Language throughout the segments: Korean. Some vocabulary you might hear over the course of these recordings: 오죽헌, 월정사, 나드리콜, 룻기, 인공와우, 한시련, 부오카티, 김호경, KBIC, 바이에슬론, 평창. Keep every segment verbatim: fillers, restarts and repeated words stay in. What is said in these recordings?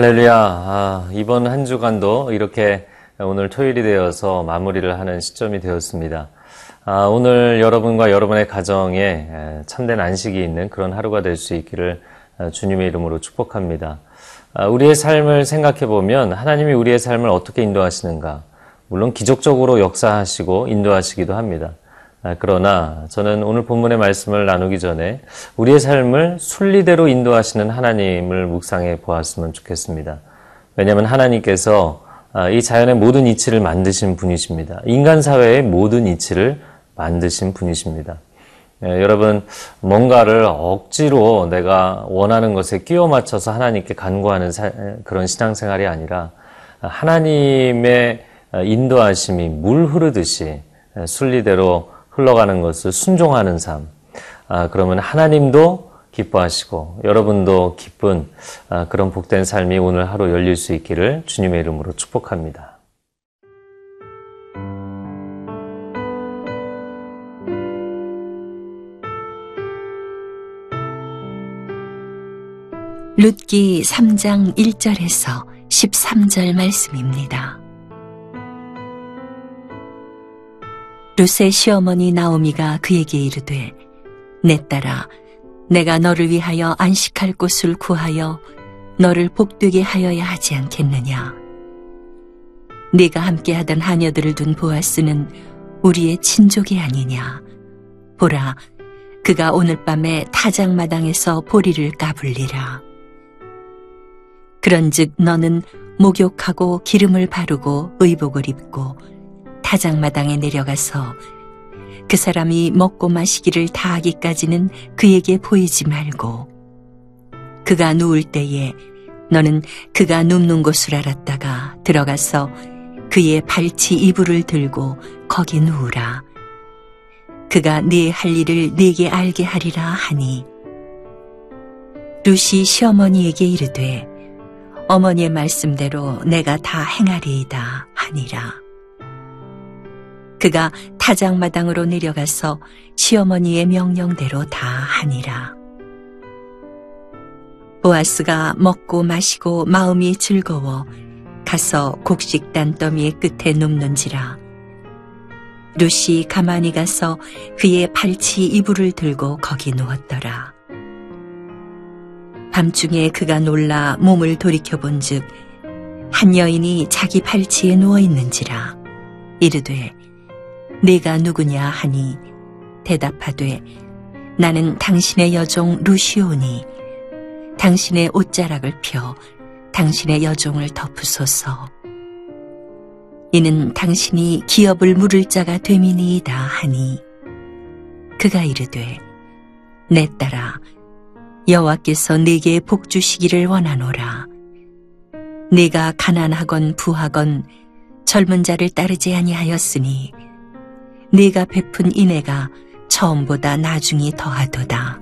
할렐루야. 아, 이번 한 주간도 이렇게 오늘 토요일이 되어서 마무리를 하는 시점이 되었습니다. 아, 오늘 여러분과 여러분의 가정에 참된 안식이 있는 그런 하루가 될 수 있기를 주님의 이름으로 축복합니다. 아, 우리의 삶을 생각해 보면 하나님이 우리의 삶을 어떻게 인도하시는가, 물론 기적적으로 역사하시고 인도하시기도 합니다. 아, 그러나 저는 오늘 본문의 말씀을 나누기 전에 우리의 삶을 순리대로 인도하시는 하나님을 묵상해 보았으면 좋겠습니다. 왜냐하면 하나님께서 이 자연의 모든 이치를 만드신 분이십니다. 인간 사회의 모든 이치를 만드신 분이십니다. 예, 여러분, 뭔가를 억지로 내가 원하는 것에 끼워 맞춰서 하나님께 간구하는 사, 그런 신앙생활이 아니라 하나님의 인도하심이 물 흐르듯이 순리대로 흘러가는 것을 순종하는 삶, 아, 그러면 하나님도 기뻐하시고 여러분도 기쁜 아, 그런 복된 삶이 오늘 하루 열릴 수 있기를 주님의 이름으로 축복합니다. 룻기 삼 장 일 절에서 십삼 절 말씀입니다. 룻의 시어머니 나오미가 그에게 이르되, 내 딸아, 내가 너를 위하여 안식할 곳을 구하여 너를 복되게 하여야 하지 않겠느냐. 네가 함께하던 하녀들을 둔 보아스는 우리의 친족이 아니냐. 보라, 그가 오늘 밤에 타작마당에서 보리를 까불리라. 그런즉 너는 목욕하고 기름을 바르고 의복을 입고 타작마당에 내려가서 그 사람이 먹고 마시기를 다하기까지는 그에게 보이지 말고, 그가 누울 때에 너는 그가 눕는 곳을 알았다가 들어가서 그의 발치 이불을 들고 거기 누우라. 그가 네 할 일을 네게 알게 하리라 하니, 룻이 시어머니에게 이르되, 어머니의 말씀대로 내가 다 행하리이다 하니라. 그가 타작마당으로 내려가서 시어머니의 명령대로 다 하니라. 보아스가 먹고 마시고 마음이 즐거워 가서 곡식 단더미의 끝에 눕는지라. 룻이 가만히 가서 그의 발치 이불을 들고 거기 누웠더라. 밤중에 그가 놀라 몸을 돌이켜본즉 한 여인이 자기 발치에 누워있는지라. 이르되, 네가 누구냐 하니, 대답하되, 나는 당신의 여종 루시오니 당신의 옷자락을 펴 당신의 여종을 덮으소서. 이는 당신이 기업을 물을 자가 됨이니이다 하니, 그가 이르되, 내 딸아, 여호와께서 네게 복 주시기를 원하노라. 네가 가난하건 부하건 젊은 자를 따르지 아니하였으니 네가 베푼 인애가 처음보다 나중이 더하도다.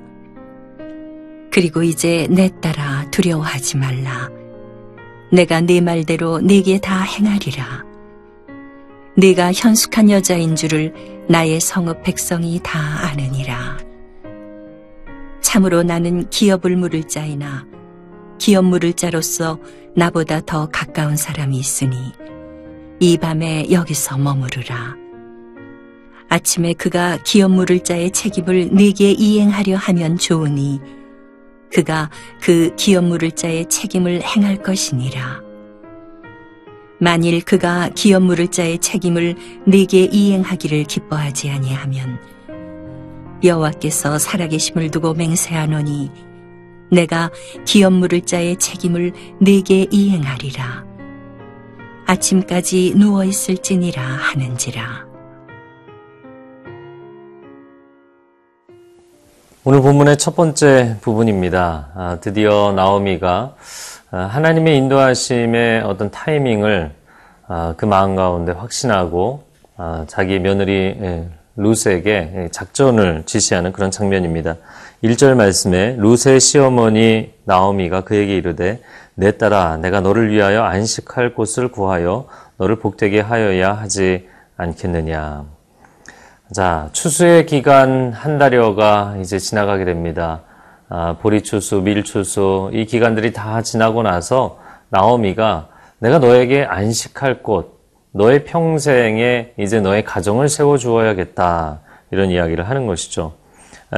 그리고 이제 내 딸아, 두려워하지 말라. 내가 네 말대로 네게 다 행하리라. 네가 현숙한 여자인 줄을 나의 성읍 백성이 다 아느니라. 참으로 나는 기업을 물을 자이나 기업 물을 자로서 나보다 더 가까운 사람이 있으니 이 밤에 여기서 머무르라. 아침에 그가 기업 물을 자의 책임을 네게 이행하려 하면 좋으니 그가 그 기업 물을 자의 책임을 행할 것이니라. 만일 그가 기업 물을 자의 책임을 네게 이행하기를 기뻐하지 아니하면 여호와께서 살아계심을 두고 맹세하노니 내가 기업 물을 자의 책임을 네게 이행하리라. 아침까지 누워 있을지니라 하는지라. 오늘 본문의 첫 번째 부분입니다. 아, 드디어 나오미가 하나님의 인도하심의 어떤 타이밍을 아, 그 마음 가운데 확신하고 아, 자기 며느리 룻에게 작전을 지시하는 그런 장면입니다. 일 절 말씀에 룻의 시어머니 나오미가 그에게 이르되, 내 딸아, 내가 너를 위하여 안식할 곳을 구하여 너를 복되게 하여야 하지 않겠느냐. 자, 추수의 기간 한 달여가 이제 지나가게 됩니다. 아, 보리추수, 밀추수, 이 기간들이 다 지나고 나서 나오미가 내가 너에게 안식할 곳, 너의 평생에 이제 너의 가정을 세워주어야겠다, 이런 이야기를 하는 것이죠.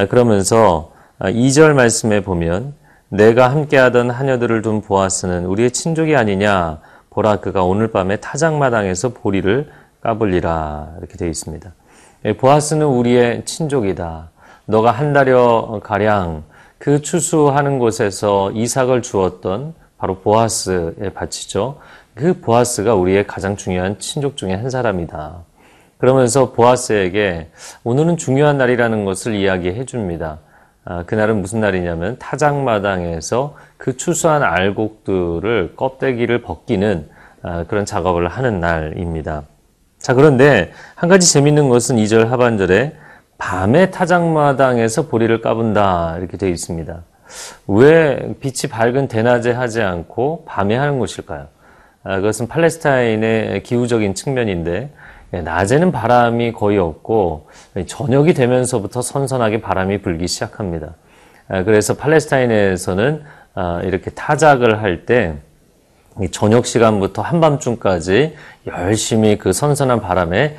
그러면서 이 절 말씀에 보면 내가 함께하던 하녀들을 둔 보아스는 우리의 친족이 아니냐, 보라 그가 오늘 밤에 타작마당에서 보리를 까불리라, 이렇게 되어 있습니다. 보아스는 우리의 친족이다. 너가 한 달여 가량 그 추수하는 곳에서 이삭을 주었던 바로 보아스에 바치죠. 그 보아스가 우리의 가장 중요한 친족 중에 한 사람이다. 그러면서 보아스에게 오늘은 중요한 날이라는 것을 이야기해 줍니다. 아, 그날은 무슨 날이냐면 타작마당에서 그 추수한 알곡들을 껍데기를 벗기는 아, 그런 작업을 하는 날입니다. 자, 그런데 한 가지 재미있는 것은 이 절 하반절에 밤에 타작마당에서 보리를 까분다, 이렇게 되어 있습니다. 왜 빛이 밝은 대낮에 하지 않고 밤에 하는 것일까요? 아, 그것은 팔레스타인의 기후적인 측면인데 낮에는 바람이 거의 없고 저녁이 되면서부터 선선하게 바람이 불기 시작합니다. 그래서 팔레스타인에서는 이렇게 타작을 할 때 저녁 시간부터 한밤중까지 열심히 그 선선한 바람에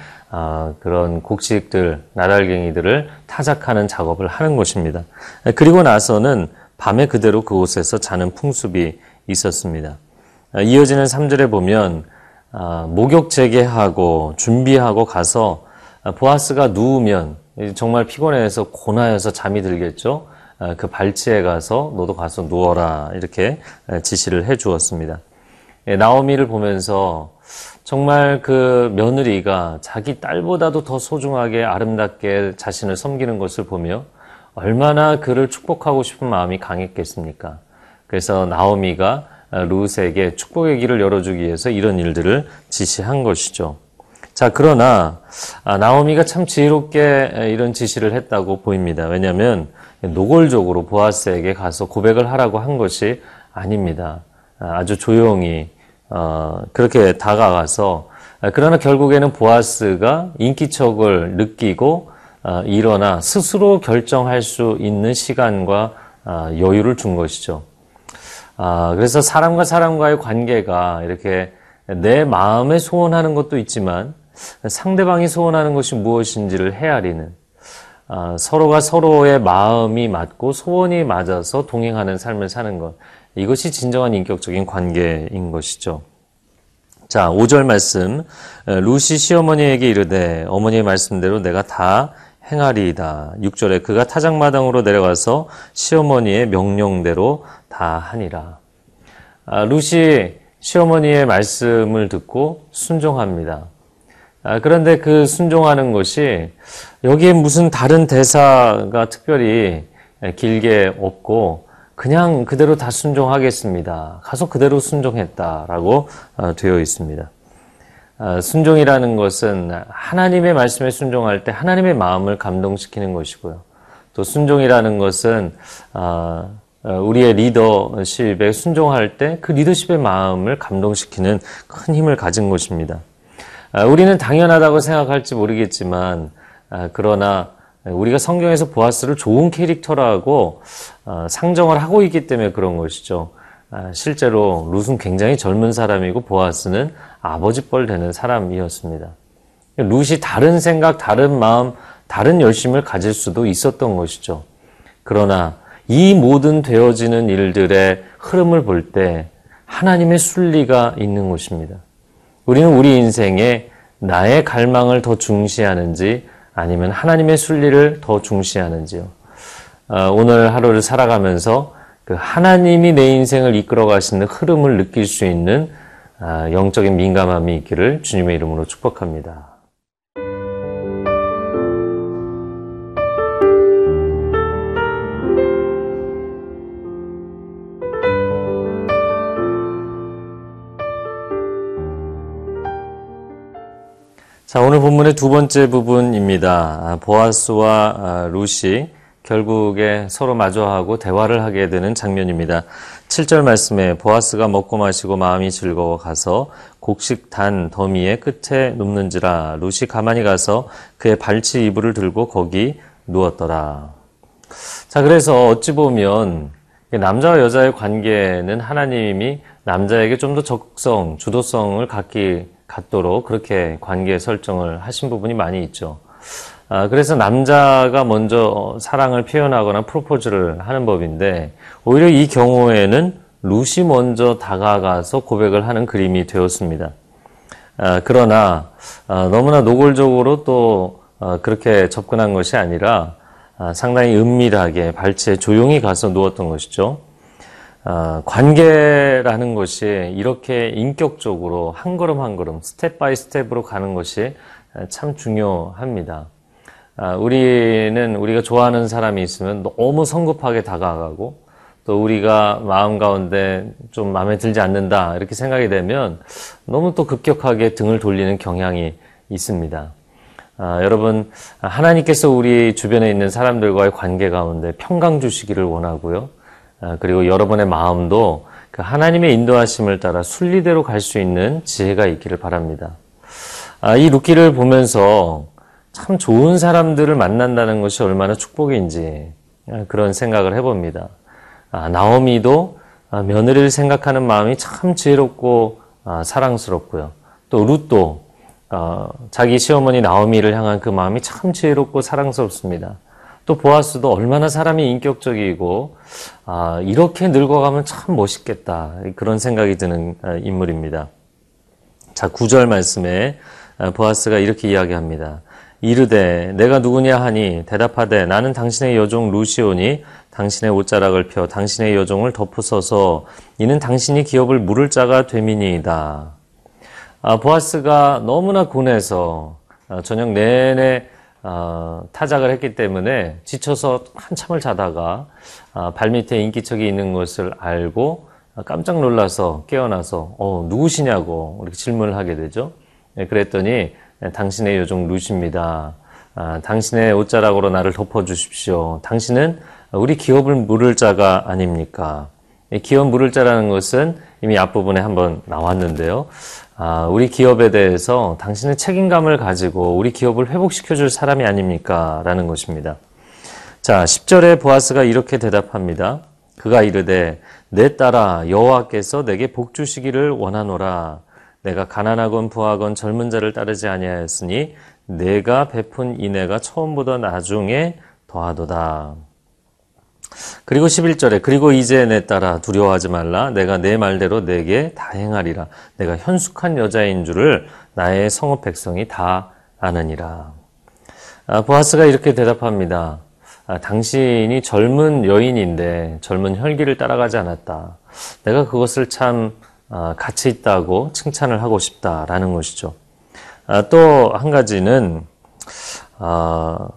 그런 곡식들, 나달갱이들을 타작하는 작업을 하는 것입니다. 그리고 나서는 밤에 그대로 그곳에서 자는 풍습이 있었습니다. 이어지는 삼 절에 보면 아, 목욕 재개하고 준비하고 가서 보아스가 누우면 정말 피곤해서 고나여서 잠이 들겠죠. 아, 그 발치에 가서 너도 가서 누워라, 이렇게 지시를 해 주었습니다. 예, 나오미를 보면서 정말 그 며느리가 자기 딸보다도 더 소중하게 아름답게 자신을 섬기는 것을 보며 얼마나 그를 축복하고 싶은 마음이 강했겠습니까? 그래서 나오미가 룻에게 축복의 길을 열어주기 위해서 이런 일들을 지시한 것이죠. 자, 그러나 나오미가 참 지혜롭게 이런 지시를 했다고 보입니다. 왜냐하면 노골적으로 보아스에게 가서 고백을 하라고 한 것이 아닙니다. 아주 조용히 그렇게 다가가서, 그러나 결국에는 보아스가 인기척을 느끼고 일어나 스스로 결정할 수 있는 시간과 여유를 준 것이죠. 아, 그래서 사람과 사람과의 관계가 이렇게 내 마음에 소원하는 것도 있지만 상대방이 소원하는 것이 무엇인지를 헤아리는, 아, 서로가 서로의 마음이 맞고 소원이 맞아서 동행하는 삶을 사는 것, 이것이 진정한 인격적인 관계인 것이죠. 자, 오 절 말씀, 룻이 시어머니에게 이르되 어머니의 말씀대로 내가 다 행하리이다. 육 절에 그가 타작마당으로 내려가서 시어머니의 명령대로 다 하니라. 아, 룻이 시어머니의 말씀을 듣고 순종합니다. 아, 그런데 그 순종하는 것이 여기에 무슨 다른 대사가 특별히 길게 없고 그냥 그대로 다 순종하겠습니다. 가서 그대로 순종했다라고 되어 있습니다. 순종이라는 것은 하나님의 말씀에 순종할 때 하나님의 마음을 감동시키는 것이고요. 또 순종이라는 것은 우리의 리더십에 순종할 때 그 리더십의 마음을 감동시키는 큰 힘을 가진 것입니다. 우리는 당연하다고 생각할지 모르겠지만, 그러나 우리가 성경에서 보아스를 좋은 캐릭터라고 상정을 하고 있기 때문에 그런 것이죠. 실제로 룻은 굉장히 젊은 사람이고 보아스는 아버지뻘 되는 사람이었습니다. 룻이 다른 생각, 다른 마음, 다른 열심을 가질 수도 있었던 것이죠. 그러나 이 모든 되어지는 일들의 흐름을 볼 때 하나님의 순리가 있는 것입니다. 우리는 우리 인생에 나의 갈망을 더 중시하는지 아니면 하나님의 순리를 더 중시하는지요. 오늘 하루를 살아가면서 그 하나님이 내 인생을 이끌어 가시는 흐름을 느낄 수 있는 영적인 민감함이 있기를 주님의 이름으로 축복합니다. 자, 오늘 본문의 두 번째 부분입니다. 보아스와 룻이 결국에 서로 마주하고 대화를 하게 되는 장면입니다. 칠 절 말씀에 보아스가 먹고 마시고 마음이 즐거워 가서 곡식 단 더미의 끝에 눕는지라. 룻이 가만히 가서 그의 발치 이불을 들고 거기 누웠더라. 자, 그래서 어찌 보면 남자와 여자의 관계는 하나님이 남자에게 좀 더 적극성, 주도성을 갖기, 갖도록 그렇게 관계 설정을 하신 부분이 많이 있죠. 아, 그래서 남자가 먼저 사랑을 표현하거나 프로포즈를 하는 법인데, 오히려 이 경우에는 룻이 먼저 다가가서 고백을 하는 그림이 되었습니다. 아, 그러나 아, 너무나 노골적으로 또 아, 그렇게 접근한 것이 아니라 아, 상당히 은밀하게 발치에 조용히 가서 누웠던 것이죠. 아, 관계라는 것이 이렇게 인격적으로 한 걸음 한 걸음 스텝 바이 스텝으로 가는 것이 참 중요합니다. 아, 우리는 우리가 좋아하는 사람이 있으면 너무 성급하게 다가가고, 또 우리가 마음 가운데 좀 마음에 들지 않는다 이렇게 생각이 되면 너무 또 급격하게 등을 돌리는 경향이 있습니다. 아, 여러분, 하나님께서 우리 주변에 있는 사람들과의 관계 가운데 평강 주시기를 원하고요. 아, 그리고 여러분의 마음도 그 하나님의 인도하심을 따라 순리대로 갈 수 있는 지혜가 있기를 바랍니다. 아, 이 룻기를 보면서 참 좋은 사람들을 만난다는 것이 얼마나 축복인지 그런 생각을 해봅니다. 아, 나오미도 아, 며느리를 생각하는 마음이 참 지혜롭고 아, 사랑스럽고요. 또 룻도 아, 자기 시어머니 나오미를 향한 그 마음이 참 지혜롭고 사랑스럽습니다. 또 보아스도 얼마나 사람이 인격적이고 아, 이렇게 늙어가면 참 멋있겠다 그런 생각이 드는 아, 인물입니다. 자, 구 절 말씀에 아, 보아스가 이렇게 이야기합니다. 이르되 내가 누구냐 하니 대답하되 나는 당신의 여종 룻이오니 당신의 옷자락을 펴 당신의 여종을 덮으소서 이는 당신이 기업을 물을 자가 됨이니이다. 아, 보아스가 너무나 곤해서 아, 저녁 내내 아, 타작을 했기 때문에 지쳐서 한참을 자다가 아, 발밑에 인기척이 있는 것을 알고 아, 깜짝 놀라서 깨어나서 어, 누구시냐고 이렇게 질문을 하게 되죠. 네, 그랬더니 당신의 여종 룻입니다. 아, 당신의 옷자락으로 나를 덮어주십시오. 당신은 우리 기업을 물을 자가 아닙니까? 기업 물을 자라는 것은 이미 앞부분에 한번 나왔는데요. 아, 우리 기업에 대해서 당신은 책임감을 가지고 우리 기업을 회복시켜줄 사람이 아닙니까? 라는 것입니다. 자, 십 절에 보아스가 이렇게 대답합니다. 그가 이르되 내 딸아 여호와께서 내게 복 주시기를 원하노라. 내가 가난하건 부하건 젊은 자를 따르지 아니하였으니 내가 베푼 인애가 처음보다 나중에 더하도다. 그리고 십일 절에 그리고 이제 내 딸아 두려워하지 말라. 내가 내 말대로 내게 다 행하리라. 내가 현숙한 여자인 줄을 나의 성읍 백성이 다 아느니라. 아, 보아스가 이렇게 대답합니다. 아, 당신이 젊은 여인인데 젊은 혈기를 따라가지 않았다. 내가 그것을 참 아, 가치 있다고 칭찬을 하고 싶다라는 것이죠. 아, 또 한 가지는 아,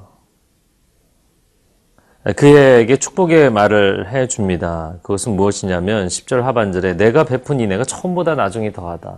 그에게 축복의 말을 해줍니다. 그것은 무엇이냐면 십 절 하반절에 내가 베푼 인애가 처음보다 나중이 더하다.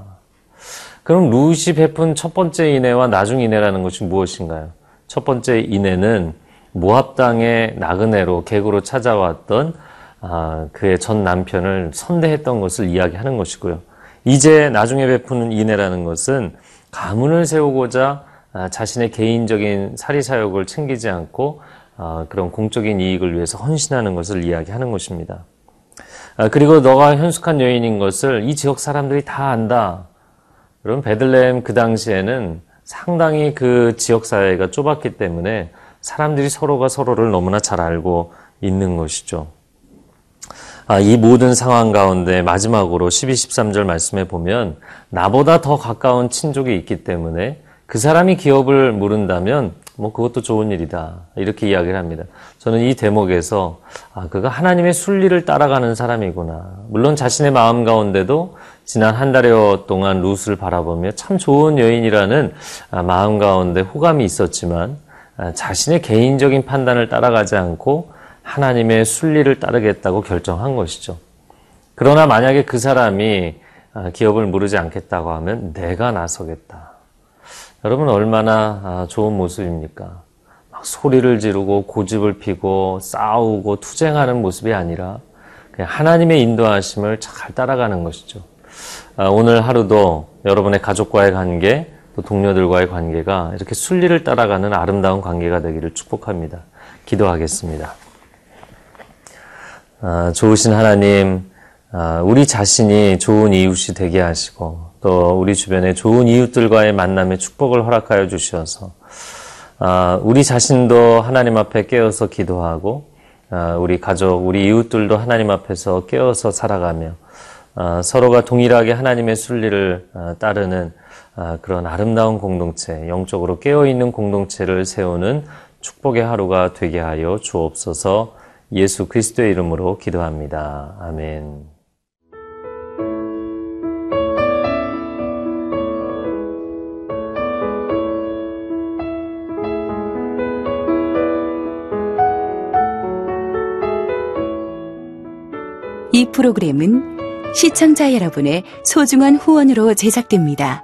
그럼 룻이 베푼 첫 번째 인애와 나중 인애라는 것이 무엇인가요? 첫 번째 인애는 모압 땅의 나그네로 객으로 찾아왔던 아, 그의 전 남편을 선대했던 것을 이야기하는 것이고요. 이제 나중에 베푸는 인애라는 것은 가문을 세우고자 아, 자신의 개인적인 사리사욕을 챙기지 않고 아, 그런 공적인 이익을 위해서 헌신하는 것을 이야기하는 것입니다. 아, 그리고 너가 현숙한 여인인 것을 이 지역 사람들이 다 안다. 여러분, 베들레헴 그 당시에는 상당히 그 지역 사회가 좁았기 때문에 사람들이 서로가 서로를 너무나 잘 알고 있는 것이죠. 아, 이 모든 상황 가운데 마지막으로 십이, 십삼 절 말씀에 보면 나보다 더 가까운 친족이 있기 때문에 그 사람이 기업을 물은다면 뭐 그것도 좋은 일이다 이렇게 이야기를 합니다. 저는 이 대목에서 아, 그가 하나님의 순리를 따라가는 사람이구나. 물론 자신의 마음 가운데도 지난 한 달여 동안 룻을 바라보며 참 좋은 여인이라는 아, 마음 가운데 호감이 있었지만 아, 자신의 개인적인 판단을 따라가지 않고 하나님의 순리를 따르겠다고 결정한 것이죠. 그러나 만약에 그 사람이 기업을 물으지 않겠다고 하면 내가 나서겠다. 여러분, 얼마나 좋은 모습입니까? 막 소리를 지르고 고집을 피고 싸우고 투쟁하는 모습이 아니라 그냥 하나님의 인도하심을 잘 따라가는 것이죠. 오늘 하루도 여러분의 가족과의 관계, 또 동료들과의 관계가 이렇게 순리를 따라가는 아름다운 관계가 되기를 축복합니다. 기도하겠습니다. 아, 좋으신 하나님, 우리 자신이 좋은 이웃이 되게 하시고 또 우리 주변에 좋은 이웃들과의 만남에 축복을 허락하여 주시어서 우리 자신도 하나님 앞에 깨어서 기도하고 우리 가족, 우리 이웃들도 하나님 앞에서 깨어서 살아가며 서로가 동일하게 하나님의 순리를 따르는 그런 아름다운 공동체, 영적으로 깨어있는 공동체를 세우는 축복의 하루가 되게 하여 주옵소서. 예수 그리스도의 이름으로 기도합니다. 아멘. 이 프로그램은 시청자 여러분의 소중한 후원으로 제작됩니다.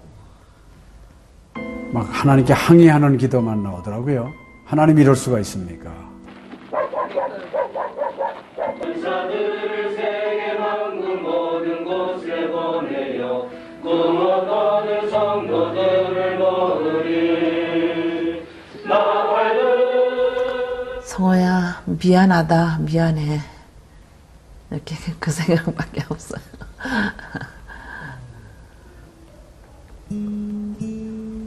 막 하나님께 항의하는 기도만 나오더라고요. 하나님 이럴 수가 있습니까? 성호야, 미안하다, 미안해. 이렇게 그 생각밖에 없어요.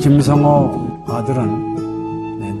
김성호 아들은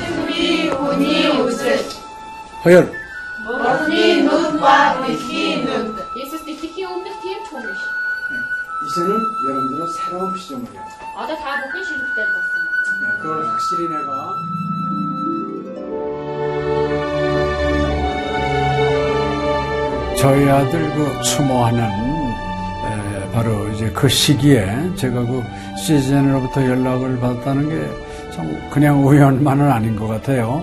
승비 운이 우슬 허연 머니 눈과 미키 눈. 이제는 여러분들은 새로운 시점을 해요. 아들 다 먹기 싫을 때 봤어. 그걸 확실히 내가 저희 아들 그 추모하는 에, 바로 이제 그 시기에 제가 그 씨지엔으로부터 연락을 받았다는 게 참 그냥 우연만은 아닌 것 같아요.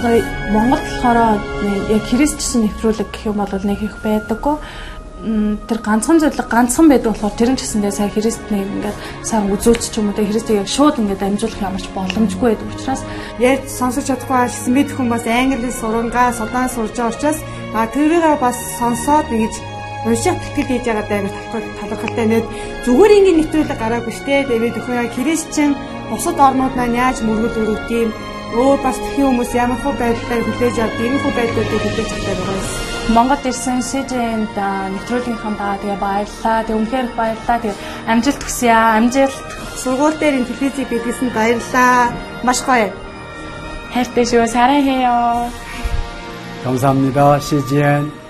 저희 Монгол болохоор яг Христосны нэвтрүүлэг гэх юм бол нэг их байдаггүй. Тэр ганцхан зөвлөг ганцхан байдаг болохоор тэр нь ч гэсэндээ сая Христний ингээд сайн үзүүлч ч юм уу тэ Христийг яг шууд ингээд амжуулах ямарч боломжгүй байдаг учраас ярьж сонсож чадахгүй хэлсэн мэд хүн бас англи сурангаа судаан сурж байгаа учраас а тэрийгээ бас сонсоод ингэж уншаа тэтгэл хийж байгаа даа амар талхалтай нэг зүгээр ингээд нэвтрүүлэг гараагүй штэ тэгээд өхөө Христчин бусад орнууд маань яаж мөргөл өрөвд юм өөр бас тхих хүмүүс ямар хөө байдлаар хүлээж авд ийм хөө байдлуудыг хүлээж авдаг байгаас Монгол ирсэн СЖН-д нэвтрүүлгийнхаа дагаа тэгээ баярлалаа. Тэг үнхээр баярлалаа. Тэг амжилт хүсье аа. Амжилт. Сургууль дээр ин телевизийг бидлсэнд баярлалаа. маш гоё. хайртай шүү. 사랑해요. 감사합니다. 씨 지 엔